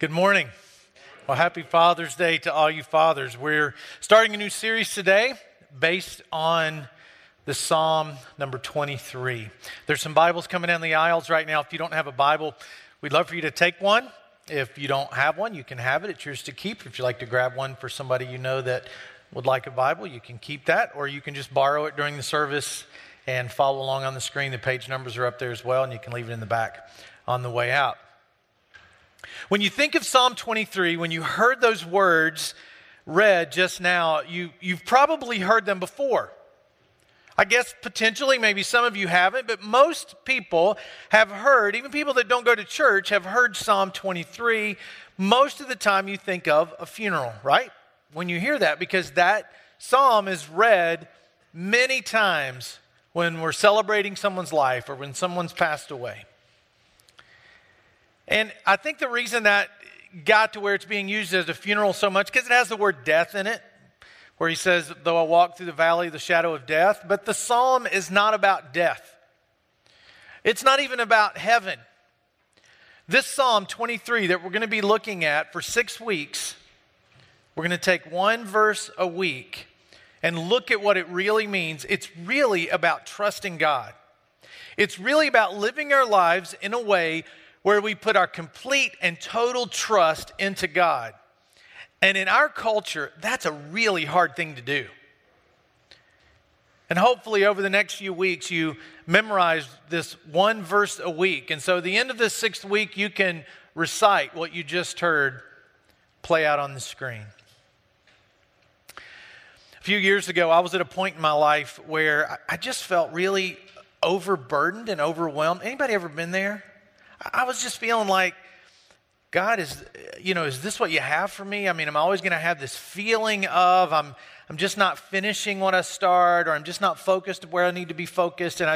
Good morning. Well, happy Father's Day to all you fathers. We're starting a new series today based on the Psalm number 23. There's some Bibles coming down the aisles right now. If you don't have a Bible, we'd love for you to take one. If you don't have one, you can have it. It's yours to keep. If you'd like to grab one for somebody you know that would like a Bible, you can keep that, or you can just borrow it during the service and follow along on the screen. The page numbers are up there as well, and you can leave it in the back on the way out. When you think of Psalm 23, when you heard those words read just now, you've probably heard them before. I guess potentially, maybe some of you haven't, but most people have heard, even people that don't go to church, have heard Psalm 23. Most of the time you think of a funeral, right? When you hear that, because that psalm is read many times when we're celebrating someone's life or when someone's passed away. And I think the reason that got to where it's being used as a funeral so much, because it has the word death in it, where he says, though I walk through the valley of the shadow of death. But the psalm is not about death. It's not even about heaven. This Psalm 23 that we're going to be looking at for 6 weeks, we're going to take one verse a week and look at what it really means. It's really about trusting God. It's really about living our lives in a way where we put our complete and total trust into God. And in our culture, that's a really hard thing to do. And hopefully over the next few weeks, you memorize this one verse a week. And so at the end of this 6th week, you can recite what you just heard play out on the screen. A few years ago, I was at a point in my life where I just felt really overburdened and overwhelmed. Anybody ever been there? I was just feeling like, God, is this what you have for me? I mean, I'm always going to have this feeling of I'm just not finishing what I start, or I'm just not focused where I need to be focused. And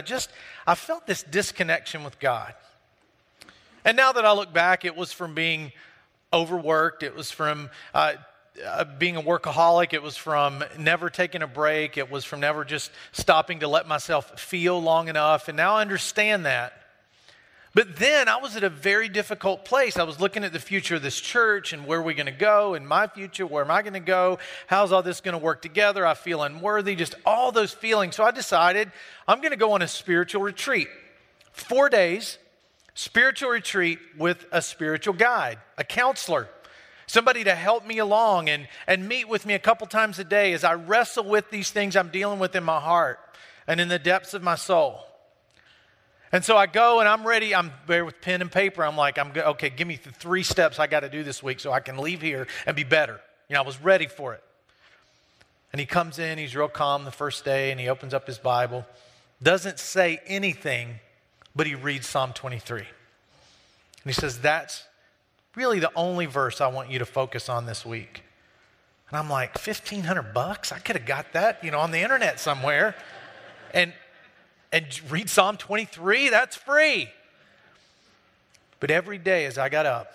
I felt this disconnection with God. And now that I look back, it was from being overworked. It was from being a workaholic. It was from never taking a break. It was from never just stopping to let myself feel long enough. And now I understand that. But then I was at a very difficult place. I was looking at the future of this church and where are we going to go, and my future, where am I going to go, how's all this going to work together, I feel unworthy, just all those feelings. So I decided I'm going to go on a spiritual retreat. 4 days, spiritual retreat with a spiritual guide, a counselor, somebody to help me along and meet with me a couple times a day as I wrestle with these things I'm dealing with in my heart and in the depths of my soul. And so I go and I'm ready. I'm there with pen and paper. I'm like, okay, give me the 3 steps I got to do this week so I can leave here and be better. You know, I was ready for it. And he comes in, he's real calm the first day, and he opens up his Bible, doesn't say anything, but he reads Psalm 23. And he says, that's really the only verse I want you to focus on this week. And I'm like, $1,500? I could have got that, on the internet somewhere. And read Psalm 23, that's free. But every day as I got up,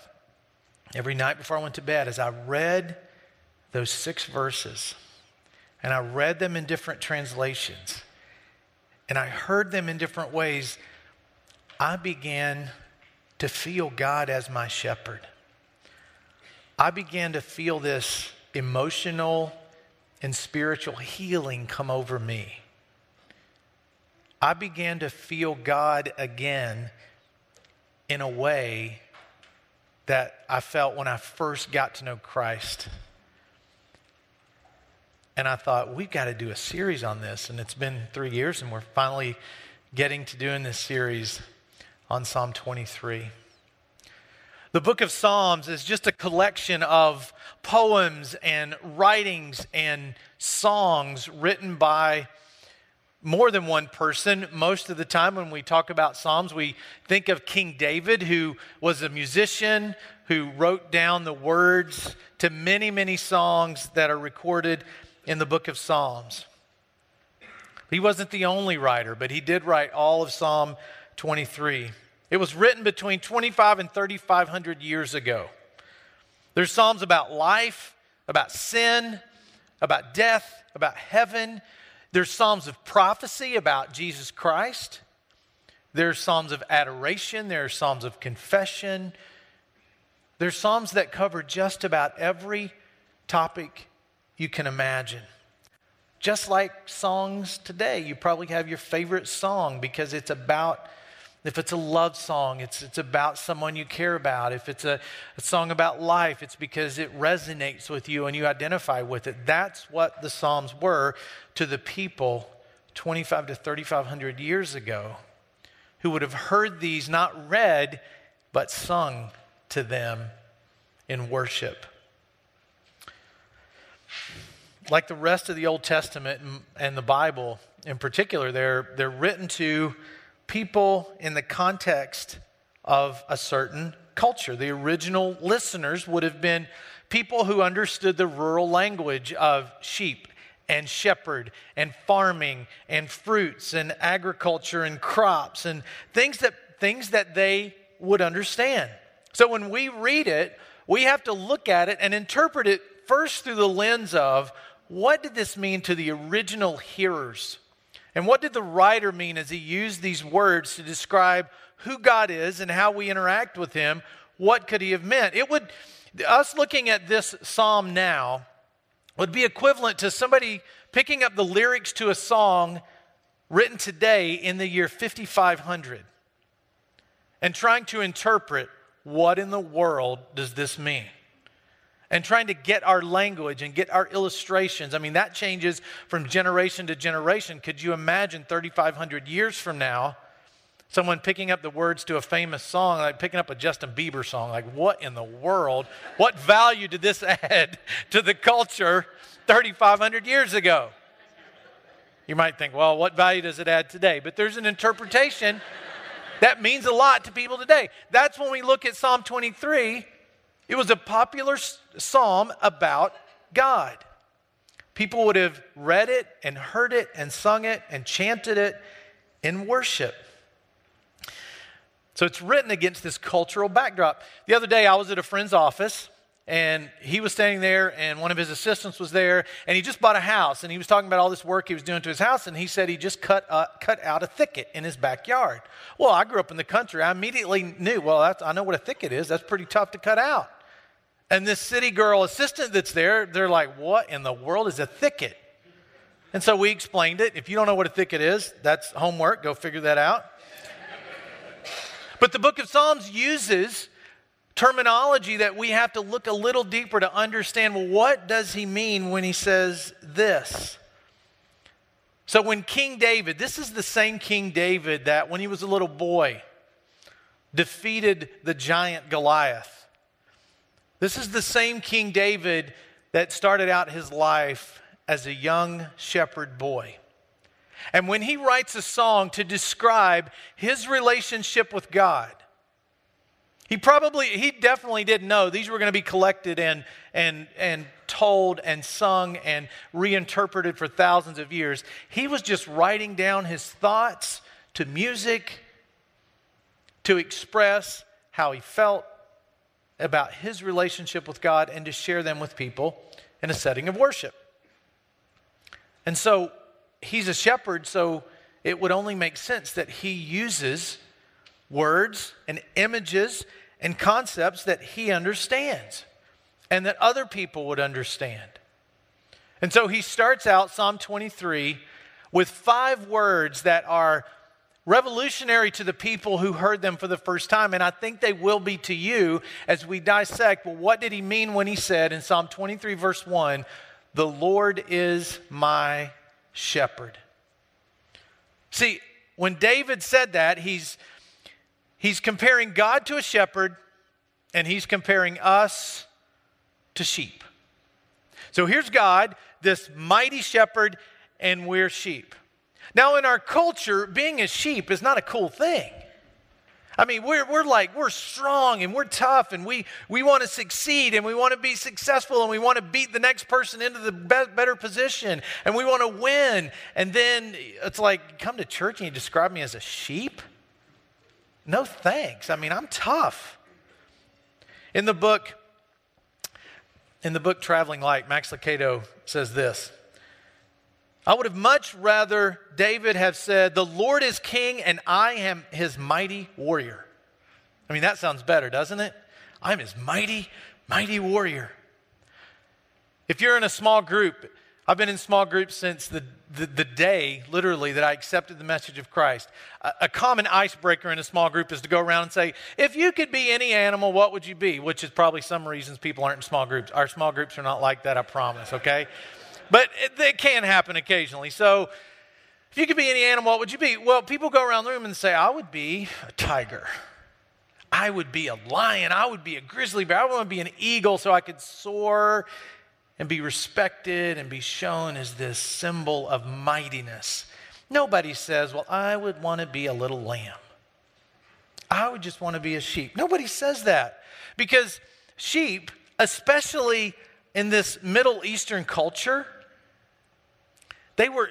every night before I went to bed, as I read those 6 verses, and I read them in different translations, and I heard them in different ways, I began to feel God as my shepherd. I began to feel this emotional and spiritual healing come over me. I began to feel God again in a way that I felt when I first got to know Christ. And I thought, we've got to do a series on this. And it's been 3 years, and we're finally getting to doing this series on Psalm 23. The book of Psalms is just a collection of poems and writings and songs written by more than one person. Most of the time when we talk about Psalms, we think of King David, who was a musician, who wrote down the words to many, many songs that are recorded in the book of Psalms. He wasn't the only writer, but he did write all of Psalm 23. It was written between 25 and 3,500 years ago. There's Psalms about life, about sin, about death, about heaven. There's Psalms of prophecy about Jesus Christ. There's Psalms of adoration. There are Psalms of confession. There's Psalms that cover just about every topic you can imagine. Just like songs today, you probably have your favorite song because it's about, if it's a love song, it's about someone you care about. If it's a song about life, it's because it resonates with you and you identify with it. That's what the Psalms were to the people 25 to 3,500 years ago, who would have heard these not read, but sung to them in worship. Like the rest of the Old Testament and the Bible in particular, they're written to people in the context of a certain culture. The original listeners would have been people who understood the rural language of sheep and shepherd and farming and fruits and agriculture and crops and things that they would understand. So when we read it, we have to look at it and interpret it first through the lens of, what did this mean to the original hearers? And what did the writer mean as he used these words to describe who God is and how we interact with him? What could he have meant? Us looking at this psalm now would be equivalent to somebody picking up the lyrics to a song written today in the year 5500 and trying to interpret, what in the world does this mean? And trying to get our language and get our illustrations. I mean, that changes from generation to generation. Could you imagine 3,500 years from now, someone picking up the words to a famous song, like picking up a Justin Bieber song, like what in the world? What value did this add to the culture 3,500 years ago? You might think, well, what value does it add today? But there's an interpretation that means a lot to people today. That's when we look at Psalm 23. It was a popular psalm about God. People would have read it and heard it and sung it and chanted it in worship. So it's written against this cultural backdrop. The other day I was at a friend's office and he was standing there and one of his assistants was there and he just bought a house and he was talking about all this work he was doing to his house and he said he just cut out a thicket in his backyard. Well, I grew up in the country. I immediately knew, I know what a thicket is. That's pretty tough to cut out. And this city girl assistant that's there, they're like, what in the world is a thicket? And so we explained it. If you don't know what a thicket is, that's homework. Go figure that out. But the book of Psalms uses terminology that we have to look a little deeper to understand, well, what does he mean when he says this? So when King David, this is the same King David that when he was a little boy, defeated the giant Goliath. This is the same King David that started out his life as a young shepherd boy. And when he writes a song to describe his relationship with God, he definitely didn't know these were going to be collected and told and sung and reinterpreted for thousands of years. He was just writing down his thoughts to music to express how he felt about his relationship with God and to share them with people in a setting of worship. And so he's a shepherd, so it would only make sense that he uses words and images and concepts that he understands and that other people would understand. And so he starts out Psalm 23 with 5 words that are revolutionary to the people who heard them for the first time, and I think they will be to you as we dissect, well, what did he mean when he said in Psalm 23 verse 1, the Lord is my shepherd. See, when David said that, he's comparing God to a shepherd, and he's comparing us to sheep. So here's God, this mighty shepherd, and we're sheep. Now, in our culture, being a sheep is not a cool thing. I mean, we're strong and we're tough and we want to succeed and we want to be successful and we want to beat the next person into the better position and we want to win. And then it's like, come to church and you describe me as a sheep? No thanks. I mean, I'm tough. In the book Traveling Light, Max Lucado says this. I would have much rather David have said, the Lord is king and I am his mighty warrior. I mean, that sounds better, doesn't it? I'm his mighty, mighty warrior. If you're in a small group, I've been in small groups since the day, literally, that I accepted the message of Christ. A common icebreaker in a small group is to go around and say, if you could be any animal, what would you be? Which is probably some reasons people aren't in small groups. Our small groups are not like that, I promise, okay? But it can happen occasionally. So if you could be any animal, what would you be? Well, people go around the room and say, I would be a tiger. I would be a lion. I would be a grizzly bear. I would want to be an eagle so I could soar and be respected and be shown as this symbol of mightiness. Nobody says, well, I would want to be a little lamb. I would just want to be a sheep. Nobody says that, because sheep, especially in this Middle Eastern culture, they were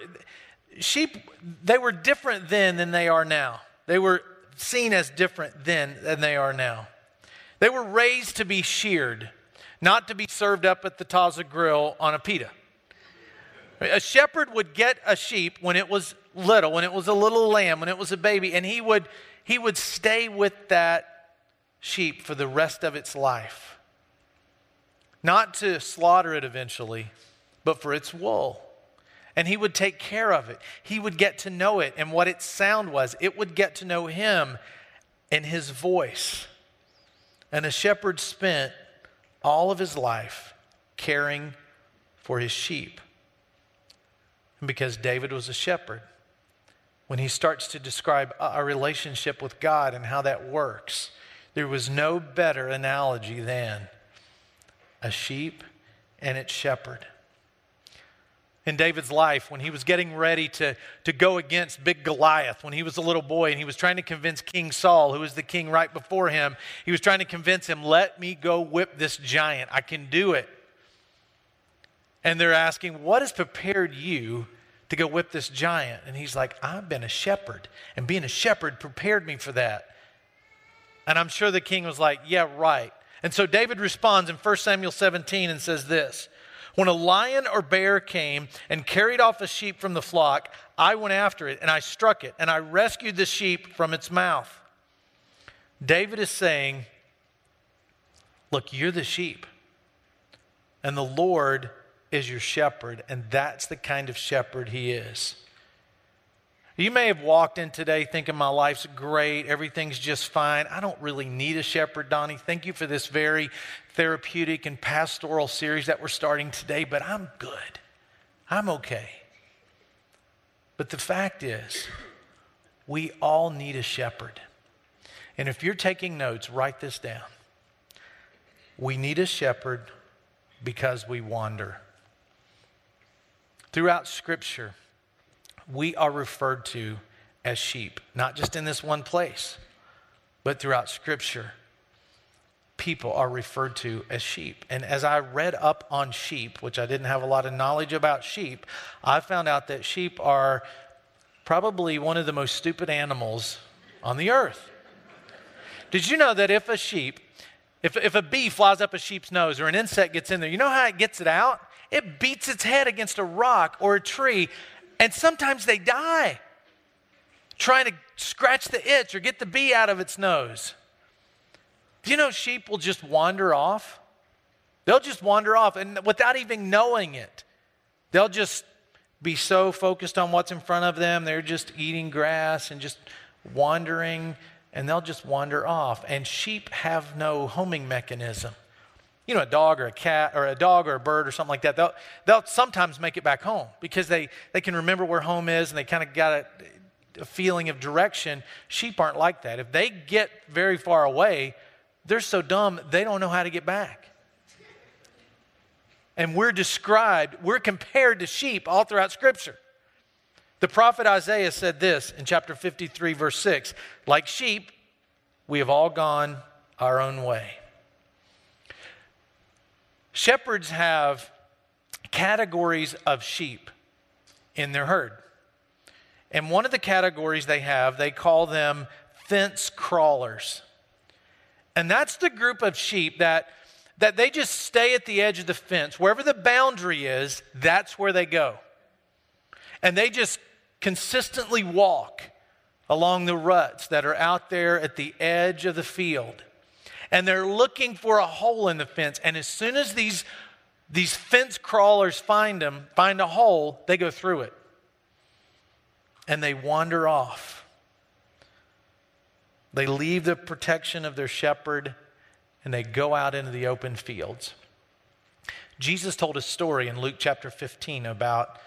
different then than they are now. They were seen as different then than they are now. They were raised to be sheared, not to be served up at the Taza Grill on a pita. A shepherd would get a sheep when it was little, when it was a little lamb, when it was a baby, and he would stay with that sheep for the rest of its life. Not to slaughter it eventually, but for its wool. And he would take care of it. He would get to know it and what its sound was. It would get to know him and his voice. And a shepherd spent all of his life caring for his sheep. And because David was a shepherd, when he starts to describe our relationship with God and how that works, there was no better analogy than a sheep and its shepherd. In David's life, when he was getting ready to go against big Goliath, when he was a little boy and he was trying to convince King Saul, who was the king right before him, he was trying to convince him, let me go whip this giant. I can do it. And they're asking, what has prepared you to go whip this giant? And he's like, I've been a shepherd, and being a shepherd prepared me for that. And I'm sure the king was like, yeah, right. And so David responds in 1 Samuel 17 and says this, when a lion or bear came and carried off a sheep from the flock, I went after it and I struck it and I rescued the sheep from its mouth. David is saying, look, you're the sheep and the Lord is your shepherd, and that's the kind of shepherd he is. You may have walked in today thinking my life's great, everything's just fine. I don't really need a shepherd, Donnie. Thank you for this very therapeutic and pastoral series that we're starting today, but I'm good. I'm okay. But the fact is, we all need a shepherd. And if you're taking notes, write this down. We need a shepherd because we wander. Throughout Scripture, we are referred to as sheep, not just in this one place, but throughout Scripture, people are referred to as sheep. And as I read up on sheep, which I didn't have a lot of knowledge about sheep, I found out that sheep are probably one of the most stupid animals on the earth. Did you know that if a sheep, if a bee flies up a sheep's nose or an insect gets in there, you know how it gets it out? It beats its head against a rock or a tree. And sometimes they die trying to scratch the itch or get the bee out of its nose. Do you know sheep will just wander off? They'll just wander off, and without even knowing it, they'll just be so focused on what's in front of them. They're just eating grass and just wandering, and they'll just wander off. And sheep have no homing mechanism. You know, a dog or a cat or a dog or a bird or something like that, they'll sometimes make it back home because they can remember where home is and they kind of got a feeling of direction. Sheep aren't like that. If they get very far away, they're so dumb they don't know how to get back. And we're compared to sheep all throughout Scripture. The prophet Isaiah said this in chapter 53, verse 6, like sheep, we have all gone our own way. Shepherds have categories of sheep in their herd. And one of the categories they have, they call them fence crawlers. And that's the group of sheep that they just stay at the edge of the fence. Wherever the boundary is, that's where they go. And they just consistently walk along the ruts that are out there at the edge of the field. and they're looking for a hole in the fence. And as soon as these fence crawlers find a hole, they go through it. And they wander off. They leave the protection of their shepherd and they go out into the open fields. Jesus told a story in Luke chapter 15 about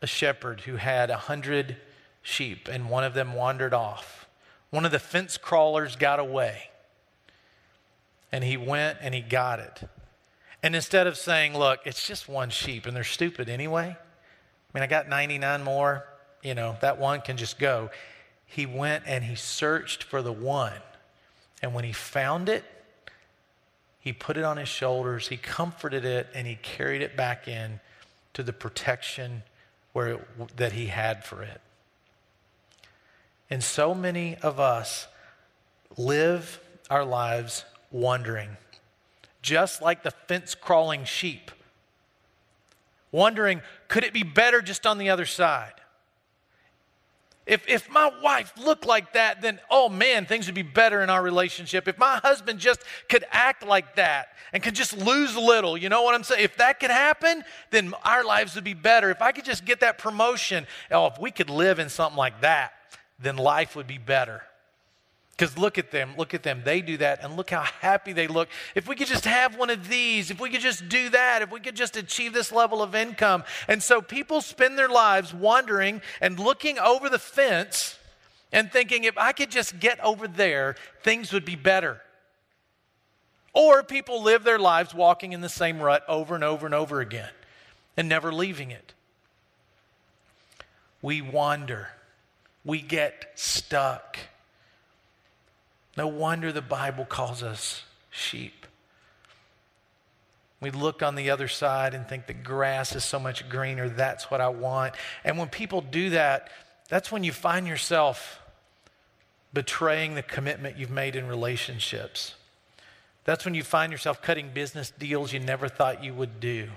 a shepherd who had 100 sheep and one of them wandered off. One of the fence crawlers got away. And he went and he got it. And instead of saying, look, it's just one sheep and they're stupid anyway. I mean, I got 99 more. You know, that one can just go. He went and he searched for the one. And when he found it, he put it on his shoulders, he comforted it, and he carried it back in to the protection where that he had for it. And so many of us live our lives wandering, just like the fence-crawling sheep, wondering, could it be better just on the other side? If my wife looked like that, then, oh man, things would be better in our relationship. If my husband just could act like that and could just lose little, you know what I'm saying? If that could happen, then our lives would be better. If I could just get that promotion, oh, if we could live in something like that, then life would be better. Because look at them, they do that, and look how happy they look. If we could just have one of these, if we could just do that, if we could just achieve this level of income. And so people spend their lives wandering and looking over the fence and thinking, if I could just get over there, things would be better. Or people live their lives walking in the same rut over and over and over again and never leaving it. We wander. We get stuck. No wonder the Bible calls us sheep. We look on the other side and think the grass is so much greener, that's what I want. And when people do that, that's when you find yourself betraying the commitment you've made in relationships. That's when you find yourself cutting business deals you never thought you would do.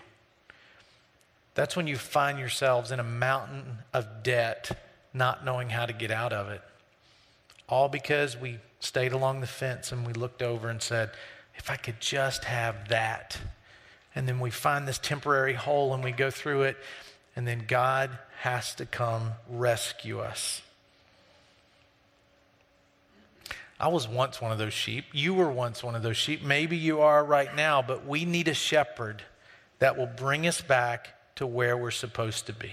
That's when you find yourselves in a mountain of debt, not knowing how to get out of it. All because we stayed along the fence and we looked over and said, if I could just have that. And then we find this temporary hole and we go through it, and then God has to come rescue us. I was once one of those sheep. You were once one of those sheep. Maybe you are right now, but we need a shepherd that will bring us back to where we're supposed to be.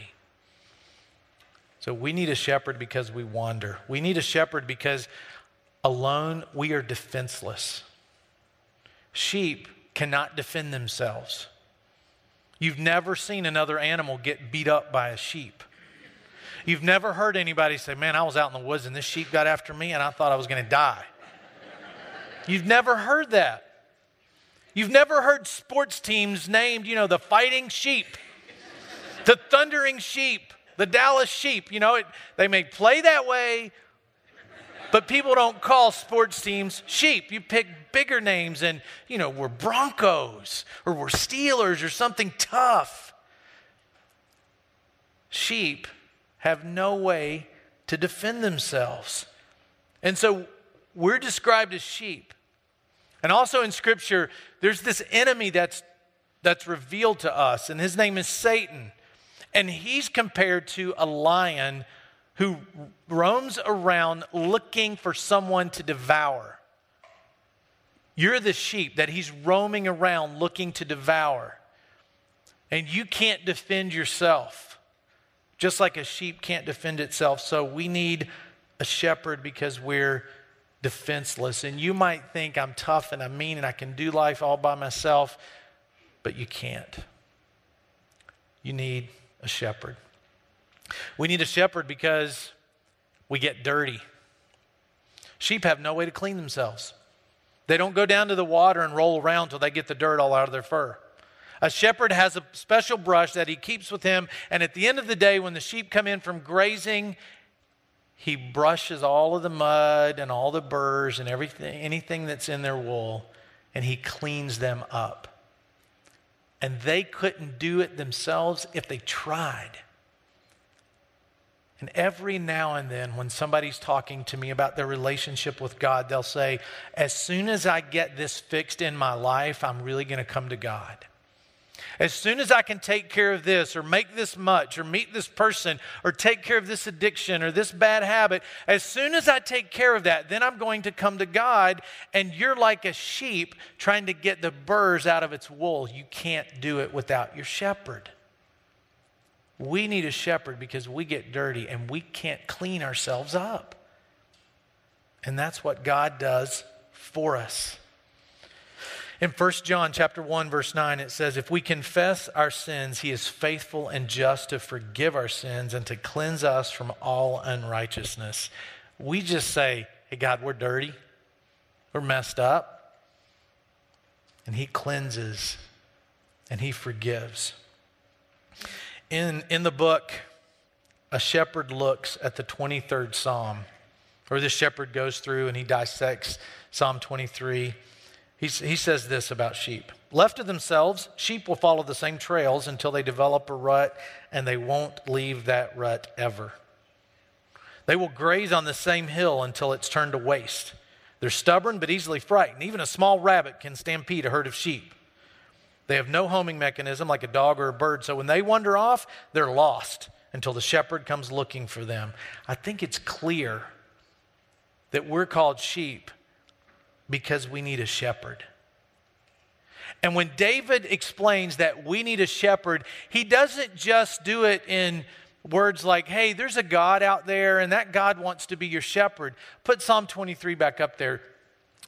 So we need a shepherd because we wander. We need a shepherd because alone we are defenseless. Sheep cannot defend themselves. You've never seen another animal get beat up by a sheep. You've never heard anybody say, man, I was out in the woods and this sheep got after me and I thought I was going to die. You've never heard that. You've never heard sports teams named, you know, the Fighting Sheep, the Thundering Sheep, the Dallas Sheep. You know, they may play that way, but people don't call sports teams sheep. You pick bigger names and, you know, we're Broncos or we're Steelers or something tough. Sheep have no way to defend themselves. And so we're described as sheep. And also in Scripture, there's this enemy that's revealed to us, and his name is Satan. And he's compared to a lion who roams around looking for someone to devour. You're the sheep that he's roaming around looking to devour. And you can't defend yourself, just like a sheep can't defend itself. So we need a shepherd because we're defenseless. And you might think, I'm tough and I'm mean and I can do life all by myself, but you can't. You need a shepherd. We need a shepherd because we get dirty. Sheep have no way to clean themselves. They don't go down to the water and roll around till they get the dirt all out of their fur. A shepherd has a special brush that he keeps with him, and at the end of the day, when the sheep come in from grazing, he brushes all of the mud and all the burrs and anything that's in their wool, and he cleans them up. And they couldn't do it themselves if they tried. And every now and then when somebody's talking to me about their relationship with God, they'll say, as soon as I get this fixed in my life, I'm really going to come to God. As soon as I can take care of this or make this much or meet this person or take care of this addiction or this bad habit, as soon as I take care of that, then I'm going to come to God. And you're like a sheep trying to get the burrs out of its wool. You can't do it without your shepherd. We need a shepherd because we get dirty and we can't clean ourselves up. And that's what God does for us. In 1 John chapter 1, verse 9, it says, if we confess our sins, he is faithful and just to forgive our sins and to cleanse us from all unrighteousness. We just say, hey, God, we're dirty. We're messed up. And he cleanses and he forgives. In the book, a shepherd looks at the 23rd Psalm, or the shepherd goes through and he dissects Psalm 23. He says this about sheep. Left to themselves, sheep will follow the same trails until they develop a rut, and they won't leave that rut ever. They will graze on the same hill until it's turned to waste. They're stubborn but easily frightened. Even a small rabbit can stampede a herd of sheep. They have no homing mechanism like a dog or a bird, so when they wander off, they're lost until the shepherd comes looking for them. I think it's clear that we're called sheep because we need a shepherd. And when David explains that we need a shepherd, he doesn't just do it in words like, hey, there's a God out there and that God wants to be your shepherd. Put Psalm 23 back up there,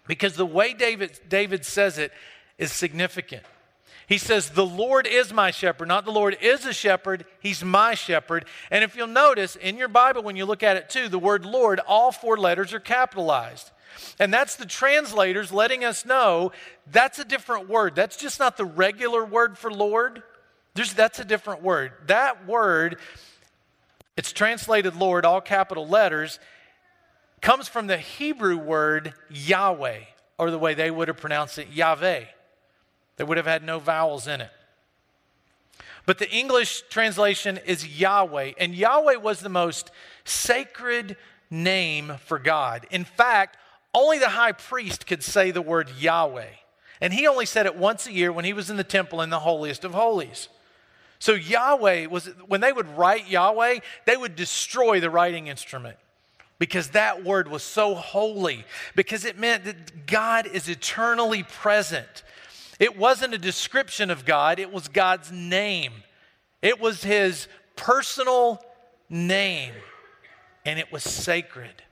because the way David says it is significant. He says, the Lord is my shepherd, not the Lord is a shepherd, he's my shepherd. And if you'll notice, in your Bible, when you look at it too, the word Lord, all four letters are capitalized. And that's the translators letting us know that's a different word. That's just not the regular word for Lord. That's a different word. That word, it's translated Lord, all capital letters, comes from the Hebrew word Yahweh, or the way they would have pronounced it, Yahweh. They would have had no vowels in it. But the English translation is Yahweh. And Yahweh was the most sacred name for God. In fact, only the high priest could say the word Yahweh. And he only said it once a year when he was in the temple in the holiest of holies. So Yahweh was, when they would write Yahweh, they would destroy the writing instrument, because that word was so holy, because it meant that God is eternally present. It wasn't a description of God, it was God's name. It was his personal name, and it was sacred.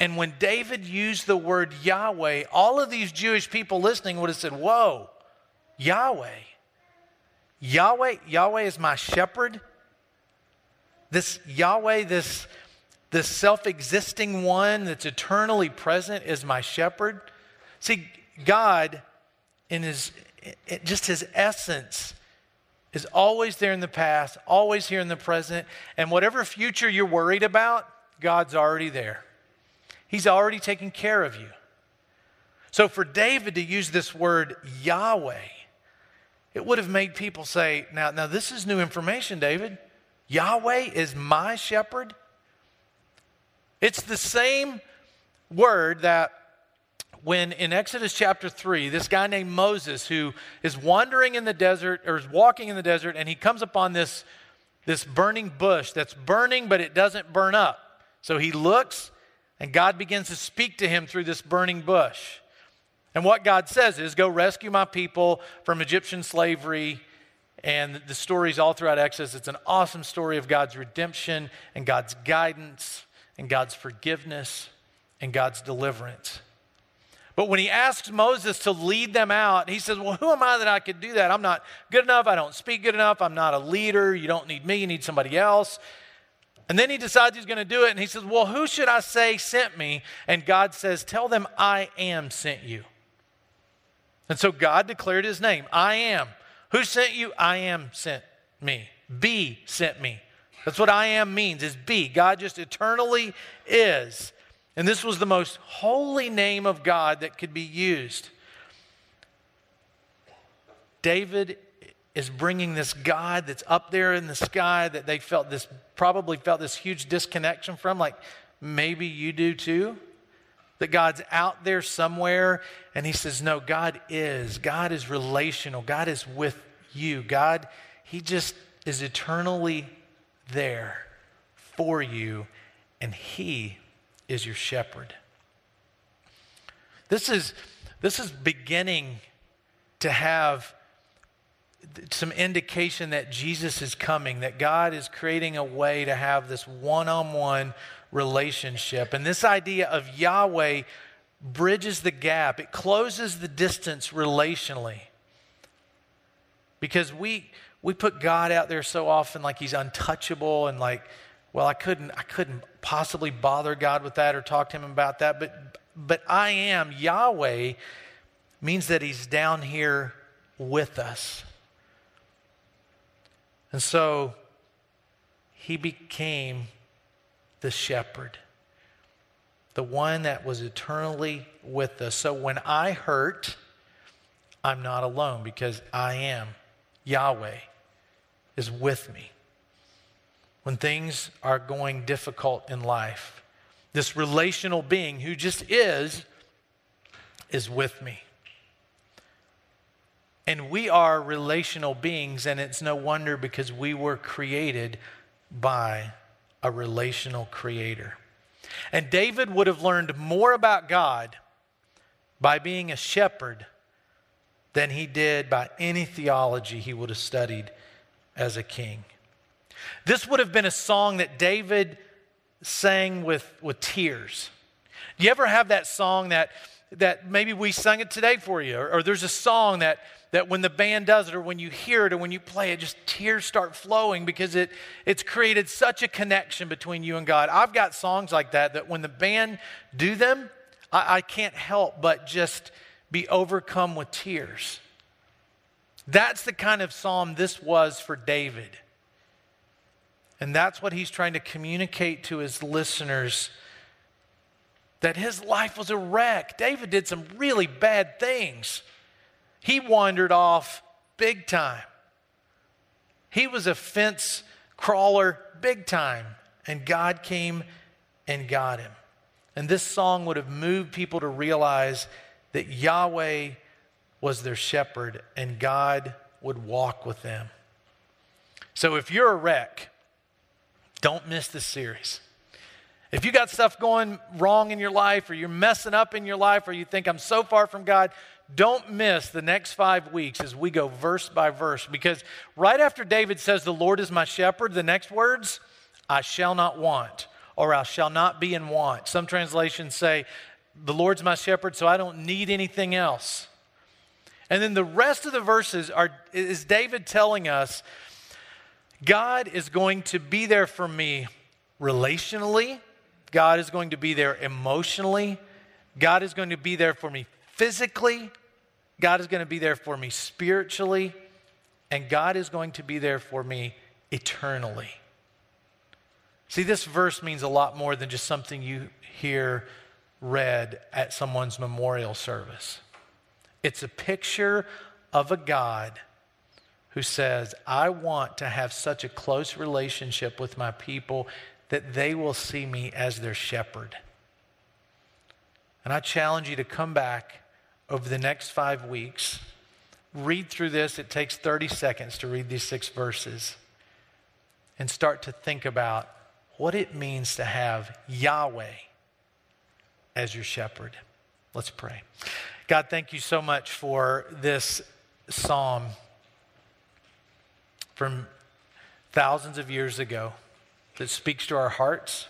And when David used the word Yahweh, all of these Jewish people listening would have said, whoa, Yahweh is my shepherd? This Yahweh, this self-existing one that's eternally present is my shepherd? See, God, in his essence, is always there in the past, always here in the present, and whatever future you're worried about, God's already there. He's already taking care of you. So for David to use this word Yahweh, it would have made people say, now this is new information, David. Yahweh is my shepherd? It's the same word that when in Exodus chapter 3, this guy named Moses, who is wandering in the desert, or is walking in the desert, and he comes upon this burning bush that's burning, but it doesn't burn up. So he looks, and God begins to speak to him through this burning bush. And what God says is, go rescue my people from Egyptian slavery. And the stories all throughout Exodus, it's an awesome story of God's redemption, and God's guidance, and God's forgiveness, and God's deliverance. But when he asks Moses to lead them out, he says, well, who am I that I could do that? I'm not good enough. I don't speak good enough. I'm not a leader. You don't need me. You need somebody else. And then he decides he's going to do it. And he says, well, who should I say sent me? And God says, tell them I am sent you. And so God declared his name. I am. Who sent you? I am sent me. Be sent me. That's what I am means, is be. God just eternally is. And this was the most holy name of God that could be used. David is bringing this God that's up there in the sky that they felt this, probably felt this huge disconnection from, like maybe you do too, that God's out there somewhere. And he says, no, God is relational. God is with you. God, he just is eternally there for you, and he is your shepherd. This is beginning to have some indication that Jesus is coming, that God is creating a way to have this one-on-one relationship. And this idea of Yahweh bridges the gap. It closes the distance relationally. Because we put God out there so often like he's untouchable and like, well, I couldn't possibly bother God with that or talk to him about that. But I am Yahweh means that he's down here with us. And so he became the shepherd, the one that was eternally with us. So when I hurt, I'm not alone because I am. Yahweh is with me. When things are going difficult in life, this relational being who just is with me. And we are relational beings, and it's no wonder because we were created by a relational creator. And David would have learned more about God by being a shepherd than he did by any theology he would have studied as a king. This would have been a song that David sang with tears. Do you ever have that song that maybe we sung it today for you, or there's a song that when the band does it, or when you hear it, or when you play it, just tears start flowing because it's created such a connection between you and God. I've got songs like that when the band do them, I can't help but just be overcome with tears. That's the kind of psalm this was for David. And that's what he's trying to communicate to his listeners, that his life was a wreck. David did some really bad things. He wandered off big time. He was a fence crawler big time. And God came and got him. And this song would have moved people to realize that Yahweh was their shepherd and God would walk with them. So if you're a wreck, don't miss this series. If you got stuff going wrong in your life, or you're messing up in your life, or you think I'm so far from God, don't miss the next 5 weeks as we go verse by verse. Because right after David says, the Lord is my shepherd, the next words, I shall not want, or I shall not be in want. Some translations say, the Lord's my shepherd, so I don't need anything else. And then the rest of the verses is David telling us, God is going to be there for me relationally. God is going to be there emotionally. God is going to be there for me physically. God is going to be there for me spiritually. And God is going to be there for me eternally. See, this verse means a lot more than just something you hear read at someone's memorial service. It's a picture of a God who says, I want to have such a close relationship with my people that they will see me as their shepherd. And I challenge you to come back over the next 5 weeks, read through this. It takes 30 seconds to read these 6 verses, and start to think about what it means to have Yahweh as your shepherd. Let's pray. God, thank you so much for this psalm from thousands of years ago that speaks to our hearts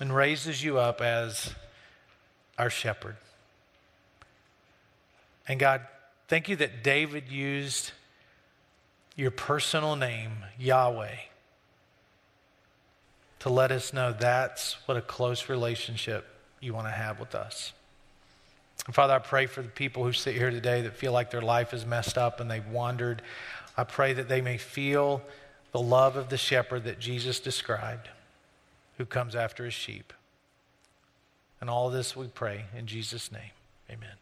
and raises you up as our shepherd. And God, thank you that David used your personal name, Yahweh, to let us know that's what a close relationship you want to have with us. And Father, I pray for the people who sit here today that feel like their life is messed up and they've wandered. I pray that they may feel the love of the shepherd that Jesus described, who comes after his sheep. And all this we pray in Jesus' name. Amen.